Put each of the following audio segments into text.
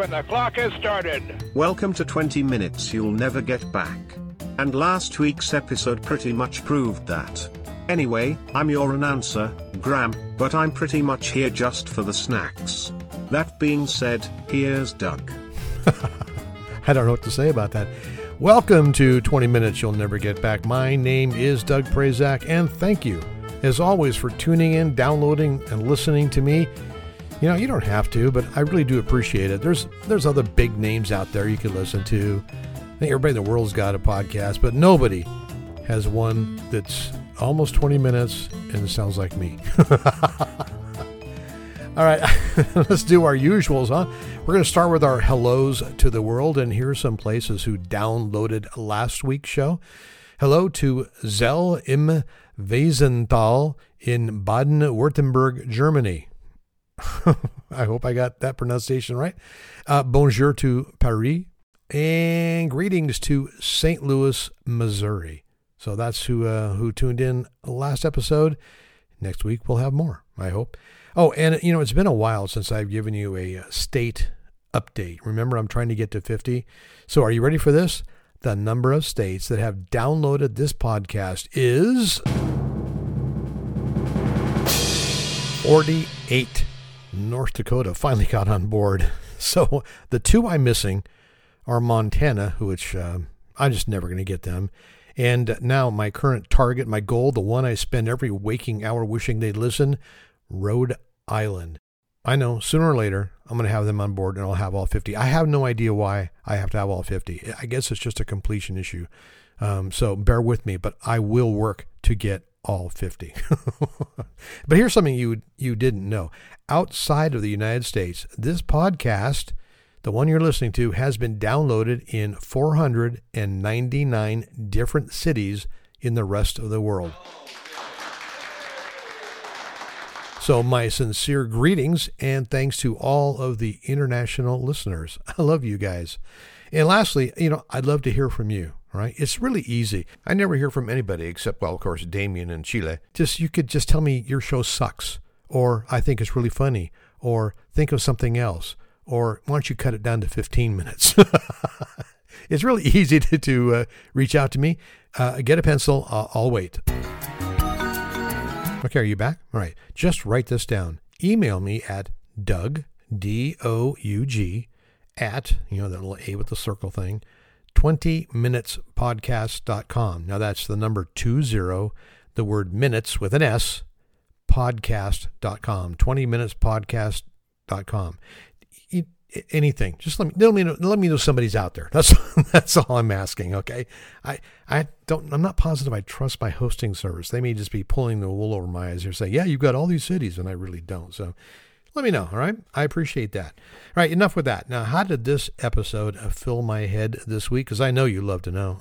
11 o'clock has started. Welcome to 20 Minutes You'll Never Get Back. And last week's episode pretty much proved that. Anyway, I'm your announcer, Graham, but I'm pretty much here just for the snacks. That being said, here's Doug. I don't know what to say about that. Welcome to 20 Minutes You'll Never Get Back. My name is Doug Prazak, and thank you, as always, for tuning in, downloading, and listening to me. You know, you don't have to, but I really do appreciate it. There's other big names out there you can listen to. I think everybody in the world's got a podcast, but nobody has one that's almost 20 minutes and it sounds like me. All right, let's do our usuals, huh? We're going to start with our hellos to the world, and here are some places who downloaded last week's show. Hello to Zell im Wesenthal in Baden-Württemberg, Germany. I hope I got that pronunciation right. Bonjour to Paris, and greetings to St. Louis, Missouri. So that's who tuned in last episode. Next week we'll have more, I hope. Oh, and you know, it's been a while since I've given you a state update. Remember, I'm trying to get to 50. So are you ready for this? The number of states that have downloaded this podcast is 48. North Dakota finally got on board. So the two I'm missing are Montana, which I'm just never going to get them. And now my current target, my goal, the one I spend every waking hour wishing they'd listen, Rhode Island. I know sooner or later I'm going to have them on board and I'll have all 50. I have no idea why I have to have all 50. I guess it's just a completion issue. So bear with me, but I will work to get all 50. But here's something you didn't know. Outside of the United States, this podcast, the one you're listening to, has been downloaded in 499 different cities in the rest of the world. So my sincere greetings and thanks to all of the international listeners. I love you guys. And lastly, you know, I'd love to hear from you, right? It's really easy. I never hear from anybody except, well, of course, Damien in Chile. You could just tell me your show sucks, or I think it's really funny, or think of something else, or why don't you cut it down to 15 minutes? It's really easy to reach out to me. Get a pencil. I'll wait. Okay, are you back? All right. Just write this down. Email me at Doug, D-O-U-G, at, you know, that little A with the circle thing, 20minutespodcast.com. Now that's the number 20, the word minutes with an S, podcast.com, 20minutespodcast.com. Anything. Just let me know somebody's out there. That's all I'm asking. Okay. I'm not positive I trust my hosting service. They may just be pulling the wool over my eyes here saying, yeah, you've got all these cities, and I really don't. So let me know. All right. I appreciate that. All right. Enough with that. Now, how did this episode fill my head this week? Because I know you love to know.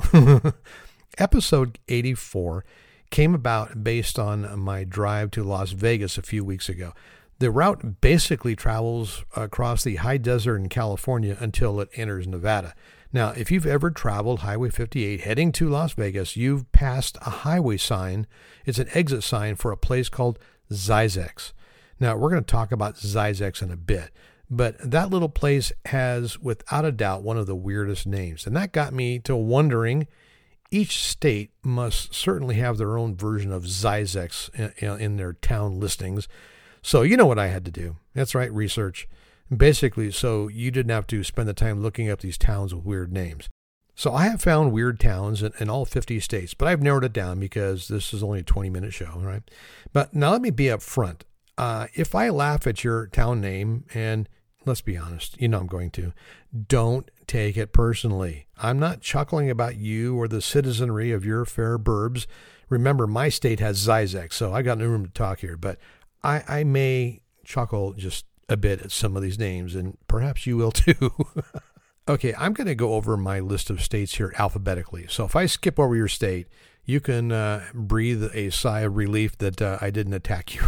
Episode 84 came about based on my drive to Las Vegas a few weeks ago. The route basically travels across the high desert in California until it enters Nevada. Now, if you've ever traveled Highway 58 heading to Las Vegas, you've passed a highway sign. It's an exit sign for a place called Zzyzx. Now, we're going to talk about Zzyzx in a bit, but that little place has, without a doubt, one of the weirdest names. And that got me to wondering, each state must certainly have their own version of Zzyzx in their town listings. So you know what I had to do. That's right, research. Basically, so you didn't have to spend the time looking up these towns with weird names. So I have found weird towns in all 50 states, but I've narrowed it down because this is only a 20-minute show, all right? But now let me be up front. If I laugh at your town name, and let's be honest, you know I'm going to, don't take it personally. I'm not chuckling about you or the citizenry of your fair burbs. Remember, my state has Zzyzx, so I got no room to talk here, but I may chuckle just a bit at some of these names, and perhaps you will too. Okay, I'm going to go over my list of states here alphabetically. So if I skip over your state, you can breathe a sigh of relief that I didn't attack you.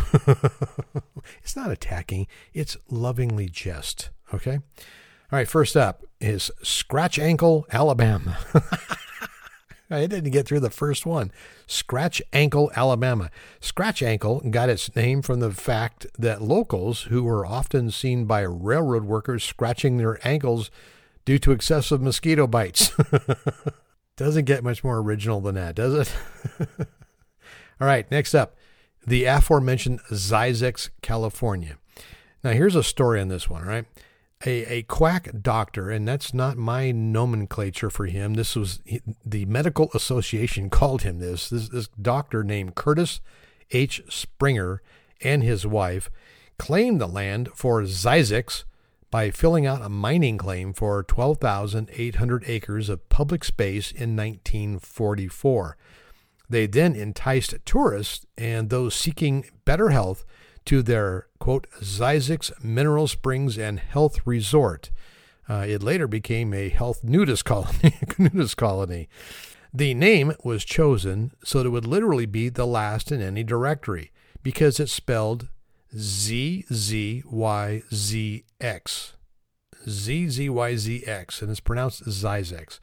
It's not attacking. It's lovingly jest, okay? All right, first up is Scratch Ankle, Alabama. I didn't get through the first one. Scratch Ankle, Alabama. Scratch Ankle got its name from the fact that locals, who were often seen by railroad workers scratching their ankles due to excessive mosquito bites. Doesn't get much more original than that, does it? All right, next up, the aforementioned Zzyzx, California. Now, here's a story on this one, right? A quack doctor, and that's not my nomenclature for him. This was the Medical Association called him this. This doctor named Curtis H. Springer and his wife claimed the land for Zzyzx by filling out a mining claim for 12,800 acres of public space in 1944. They then enticed tourists and those seeking better health to their, quote, Zzyzx Mineral Springs and Health Resort. It later became a health nudist colony. The name was chosen so that it would literally be the last in any directory, because it's spelled Z-Z-Y-Z-X. Z-Z-Y-Z-X, and it's pronounced Zzyzx.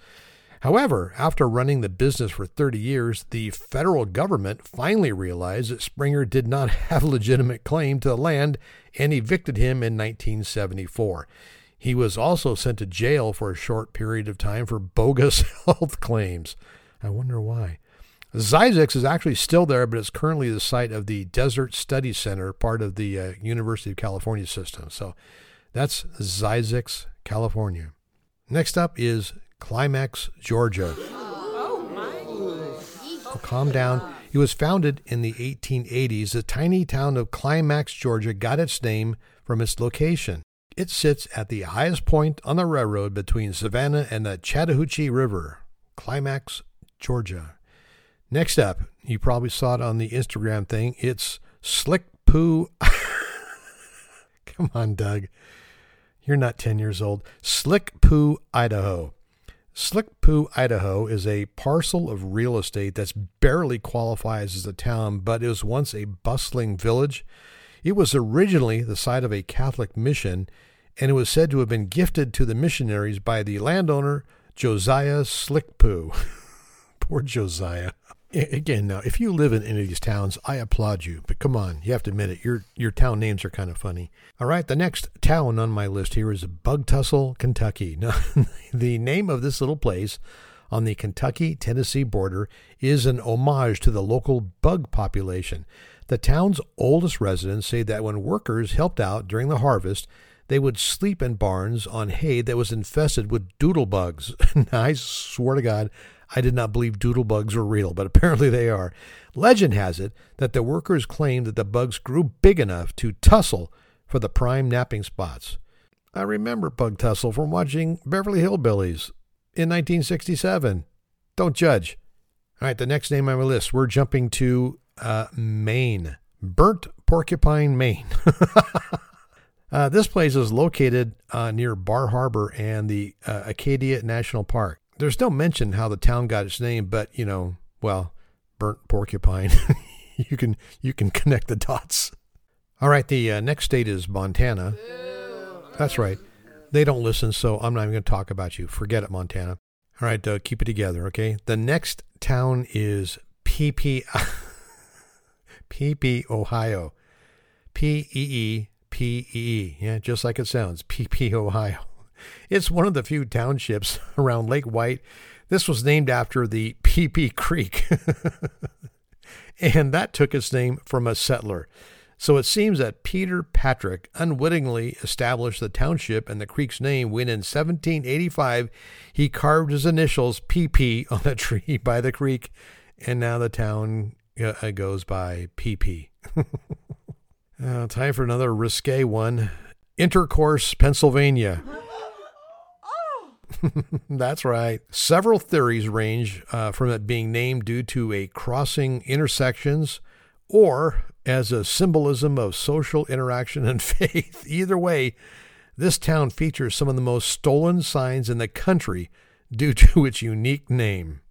However, after running the business for 30 years, the federal government finally realized that Springer did not have a legitimate claim to the land and evicted him in 1974. He was also sent to jail for a short period of time for bogus health claims. I wonder why. Zzyzx is actually still there, but it's currently the site of the Desert Study Center, part of the University of California system. So that's Zzyzx, California. Next up is Climax, Georgia. Oh, my. Oh, calm down. It was founded in the 1880s. The tiny town of Climax, Georgia got its name from its location. It sits at the highest point on the railroad between Savannah and the Chattahoochee River. Climax, Georgia. Next up, you probably saw it on the Instagram thing. It's Slickpoo. Come on, Doug. You're not 10 years old. Slickpoo, Idaho. Slickpoo, Idaho is a parcel of real estate that barely qualifies as a town, but it was once a bustling village. It was originally the site of a Catholic mission, and it was said to have been gifted to the missionaries by the landowner, Josiah Slickpoo. Poor Josiah. Again, now, if you live in any of these towns, I applaud you, but come on, you have to admit it, your town names are kind of funny. All right, the next town on my list here is Bugtussle, Kentucky. Now, the name of this little place on the Kentucky-Tennessee border is an homage to the local bug population. The town's oldest residents say that when workers helped out during the harvest, they would sleep in barns on hay that was infested with doodle bugs. I swear to God, I did not believe doodle bugs were real, but apparently they are. Legend has it that the workers claimed that the bugs grew big enough to tussle for the prime napping spots. I remember Bugtussle from watching Beverly Hillbillies in 1967. Don't judge. All right, the next name on my list, we're jumping to Maine. Burnt Porcupine, Maine. This place is located near Bar Harbor and the Acadia National Park. There's no mention how the town got its name, but, you know, well, burnt porcupine. you can connect the dots. All right, the next state is Montana. That's right. They don't listen, so I'm not even going to talk about you. Forget it, Montana. All right, keep it together, okay? The next town is Peepee, Ohio. P-E-E-P-E-E. Yeah, just like it sounds. Peepee, Ohio. It's one of the few townships around Lake White. This was named after the Peepee Creek, and that took its name from a settler. So it seems that Peter Patrick unwittingly established the township and the creek's name when in 1785 he carved his initials Peepee on a tree by the creek, and now the town goes by Peepee. Time for another risque one. Intercourse, Pennsylvania. That's right. Several theories range from it being named due to a crossing intersections or as a symbolism of social interaction and faith. Either way, this town features some of the most stolen signs in the country due to its unique name.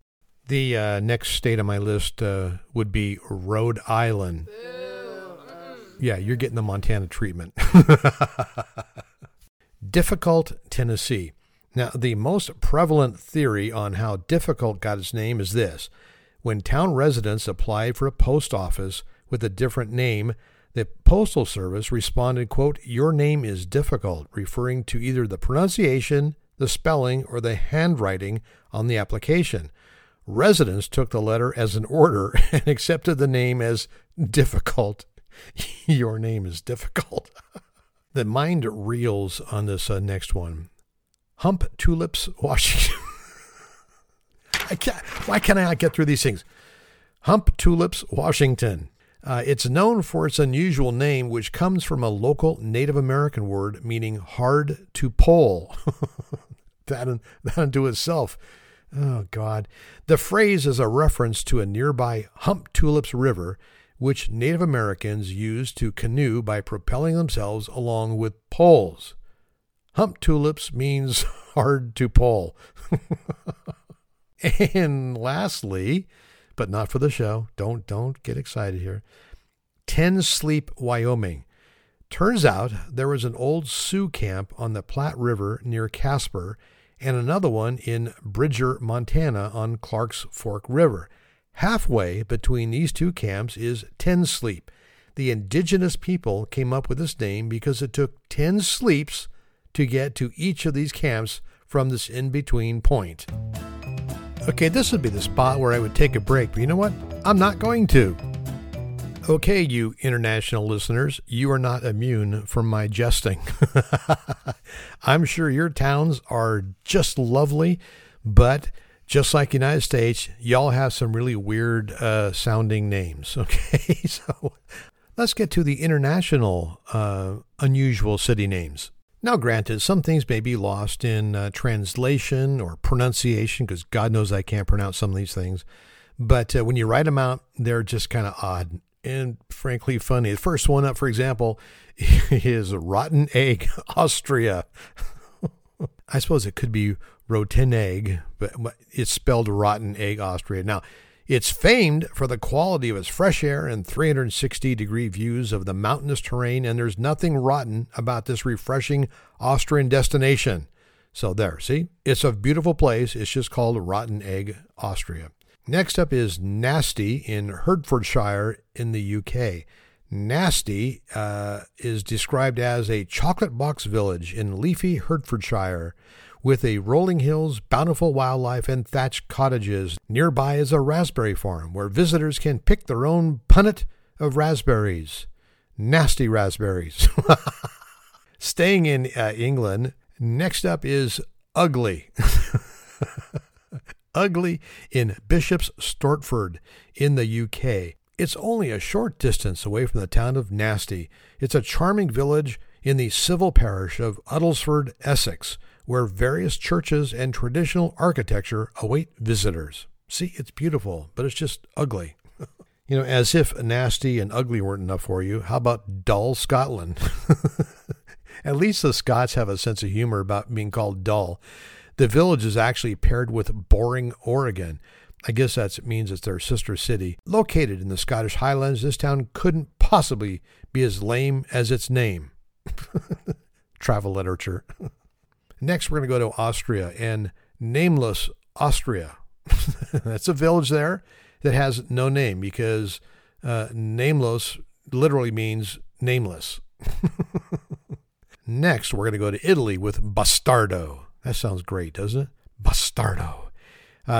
The next state on my list would be Rhode Island. Yeah, you're getting the Montana treatment. Difficult, Tennessee. Now, the most prevalent theory on how Difficult got its name is this. When town residents applied for a post office with a different name, the Postal Service responded, quote, "Your name is difficult," referring to either the pronunciation, the spelling, or the handwriting on the application. Residents took the letter as an order and accepted the name as difficult. Your name is difficult. The mind reels on this next one. Humptulips, Washington. Why can I not get through these things? Humptulips, Washington. It's known for its unusual name, which comes from a local Native American word meaning hard to pole. That unto itself. Oh, God. The phrase is a reference to a nearby Humptulips River, which Native Americans used to canoe by propelling themselves along with poles. Humptulips means hard to pole. And lastly, but not for the show, don't get excited here, 10 Sleep, Wyoming. Turns out there was an old Sioux camp on the Platte River near Casper and another one in Bridger, Montana on Clark's Fork River. Halfway between these two camps is 10 Sleep. The indigenous people came up with this name because it took 10 sleeps to get to each of these camps from this in-between point. Okay, this would be the spot where I would take a break, but you know what? I'm not going to. Okay, you international listeners, you are not immune from my jesting. I'm sure your towns are just lovely, but just like the United States, y'all have some really weird sounding names, okay? So let's get to the international unusual city names. Now, granted, some things may be lost in translation or pronunciation, because God knows I can't pronounce some of these things. But when you write them out, they're just kind of odd and, frankly, funny. The first one up, for example, is Rotten Egg, Austria. I suppose it could be Rotten Egg, but it's spelled Rotten Egg, Austria. Now, it's famed for the quality of its fresh air and 360-degree views of the mountainous terrain, and there's nothing rotten about this refreshing Austrian destination. So there, see? It's a beautiful place. It's just called Rotten Egg, Austria. Next up is Nasty in Hertfordshire in the UK. Nasty is described as a chocolate box village in leafy Hertfordshire, with a rolling hills, bountiful wildlife, and thatched cottages. Nearby is a raspberry farm where visitors can pick their own punnet of raspberries. Nasty raspberries. Staying in England, next up is Ugly. Ugly in Bishop's Stortford in the UK. It's only a short distance away from the town of Nasty. It's a charming village in the civil parish of Uttlesford, Essex, where various churches and traditional architecture await visitors. See, it's beautiful, but it's just ugly. You know, as if Nasty and Ugly weren't enough for you, how about Dull, Scotland? At least the Scots have a sense of humor about being called dull. The village is actually paired with Boring, Oregon. I guess that means it's their sister city. Located in the Scottish Highlands, this town couldn't possibly be as lame as its name. Travel literature. Next, we're going to go to Austria and nameless Austria. That's a village there that has no name because nameless literally means nameless. Next, we're going to go to Italy with Bastardo. That sounds great, doesn't it? Bastardo.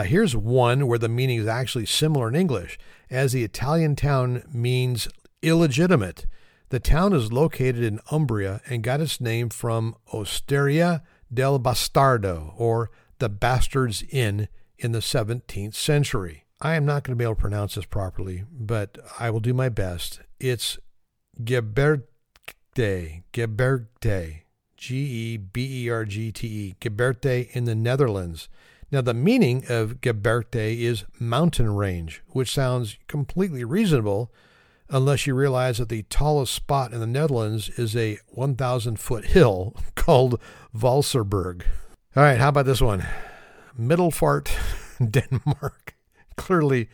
Here's one where the meaning is actually similar in English, as the Italian town means illegitimate. The town is located in Umbria and got its name from Osteria Del Bastardo, or the Bastard's Inn, in the 17th century. I am not going to be able to pronounce this properly, but I will do my best. It's Geberte, G-E-B-E-R-G-T-E, Geberte in the Netherlands. Now, the meaning of Geberte is mountain range, which sounds completely reasonable, unless you realize that the tallest spot in the Netherlands is a 1,000-foot hill called Valserberg. All right, how about this one? Middelfart, Denmark. Clearly,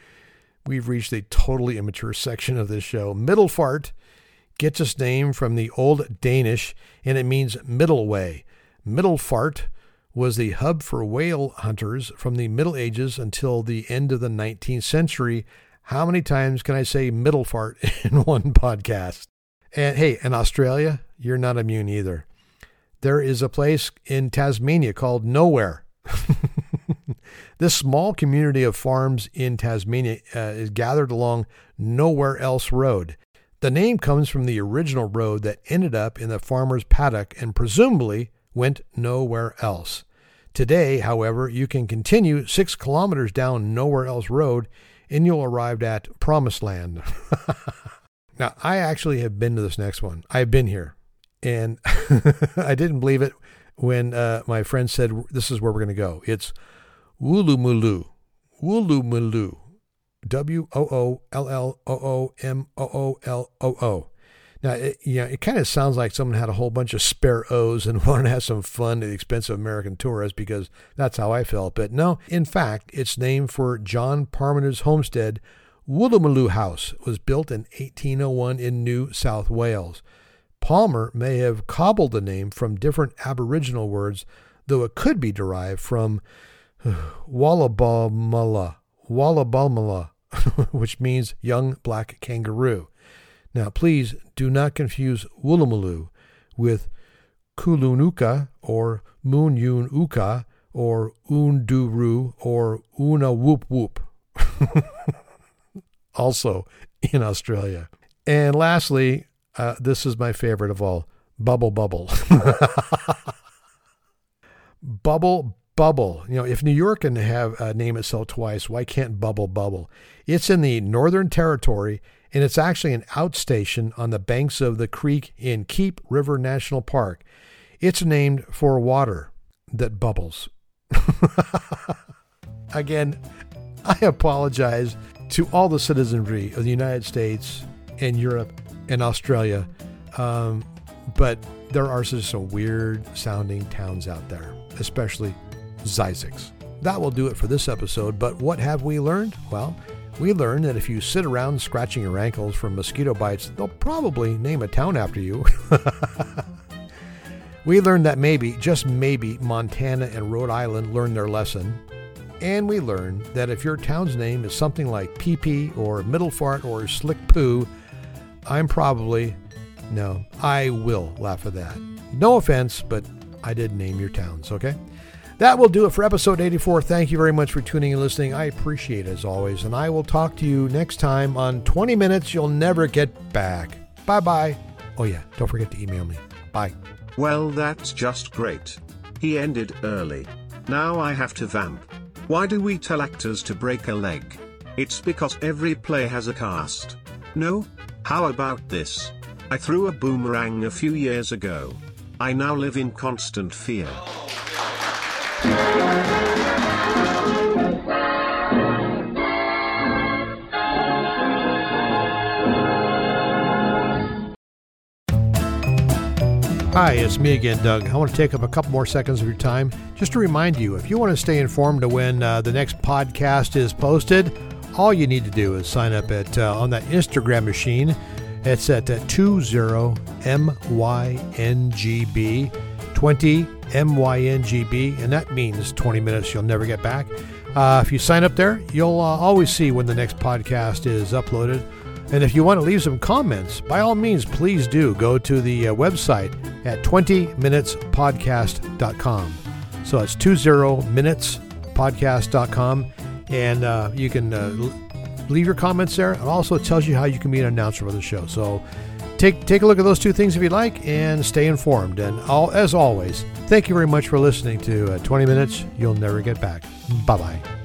we've reached a totally immature section of this show. Middelfart gets its name from the Old Danish, and it means middle way. Middelfart was the hub for whale hunters from the Middle Ages until the end of the 19th century. How many times can I say Middelfart in one podcast? And hey, in Australia, you're not immune either. There is a place in Tasmania called Nowhere. This small community of farms in Tasmania is gathered along Nowhere Else Road. The name comes from the original road that ended up in the farmer's paddock and presumably went nowhere else. Today, however, you can continue 6 kilometers down Nowhere Else Road and you'll arrive at Promised Land. Now, I actually have been to this next one. I've been here, and I didn't believe it when my friend said, this is where we're going to go. It's Woolloomooloo. Woolloomooloo. Woolloomooloo. Now, it kind of sounds like someone had a whole bunch of spare O's and wanted to have some fun at the expense of American tourists, because that's how I felt. But no, in fact, it's named for John Parmenter's homestead. Woolloomooloo House was built in 1801 in New South Wales. Palmer may have cobbled the name from different Aboriginal words, though it could be derived from Wallabalmala, Wallabalmala, which means young black kangaroo. Now, please do not confuse Woolloomooloo with Kulunuka or Munyunuka or Unduru or Una Whoop Whoop. Also in Australia. And lastly, this is my favorite of all, Bubble Bubble. Bubble Bubble. You know, if New York can have name itself twice, why can't Bubble Bubble? It's in the Northern Territory, and it's actually an outstation on the banks of the creek in Keep River National Park. It's named for water that bubbles. Again, I apologize to all the citizenry of the United States and Europe and Australia, but there are just some weird-sounding towns out there, especially Zzyzx. That will do it for this episode, but what have we learned? Well, we learned that if you sit around scratching your ankles from mosquito bites, they'll probably name a town after you. We learned that maybe, just maybe, Montana and Rhode Island learned their lesson. And we learned that if your town's name is something like PP or Middelfart or Slickpoo, I will laugh at that. No offense, but I did name your towns, okay? That will do it for episode 84. Thank you very much for tuning and listening. I appreciate it as always, and I will talk to you next time on 20 Minutes You'll Never Get Back. Bye-bye. Oh yeah, don't forget to email me. Bye. Well, that's just great. He ended early. Now I have to vamp. Why do we tell actors to break a leg? It's because every play has a cast. No? How about this? I threw a boomerang a few years ago. I now live in constant fear. Hi, it's me again, Doug. I want to take up a couple more seconds of your time just to remind you, if you want to stay informed of when the next podcast is posted, all you need to do is sign up at on that Instagram machine. It's at 20MYNGB, 20MYNGB, and that means 20 minutes you'll never get back. If you sign up there, you'll always see when the next podcast is uploaded. And if you want to leave some comments, by all means, please do. Go to the website at 20minutespodcast.com. So it's 20minutespodcast.com. And you can leave your comments there. It also tells you how you can be an announcer for the show. So take a look at those two things if you'd like and stay informed. And as always, thank you very much for listening to 20 Minutes You'll Never Get Back. Bye-bye.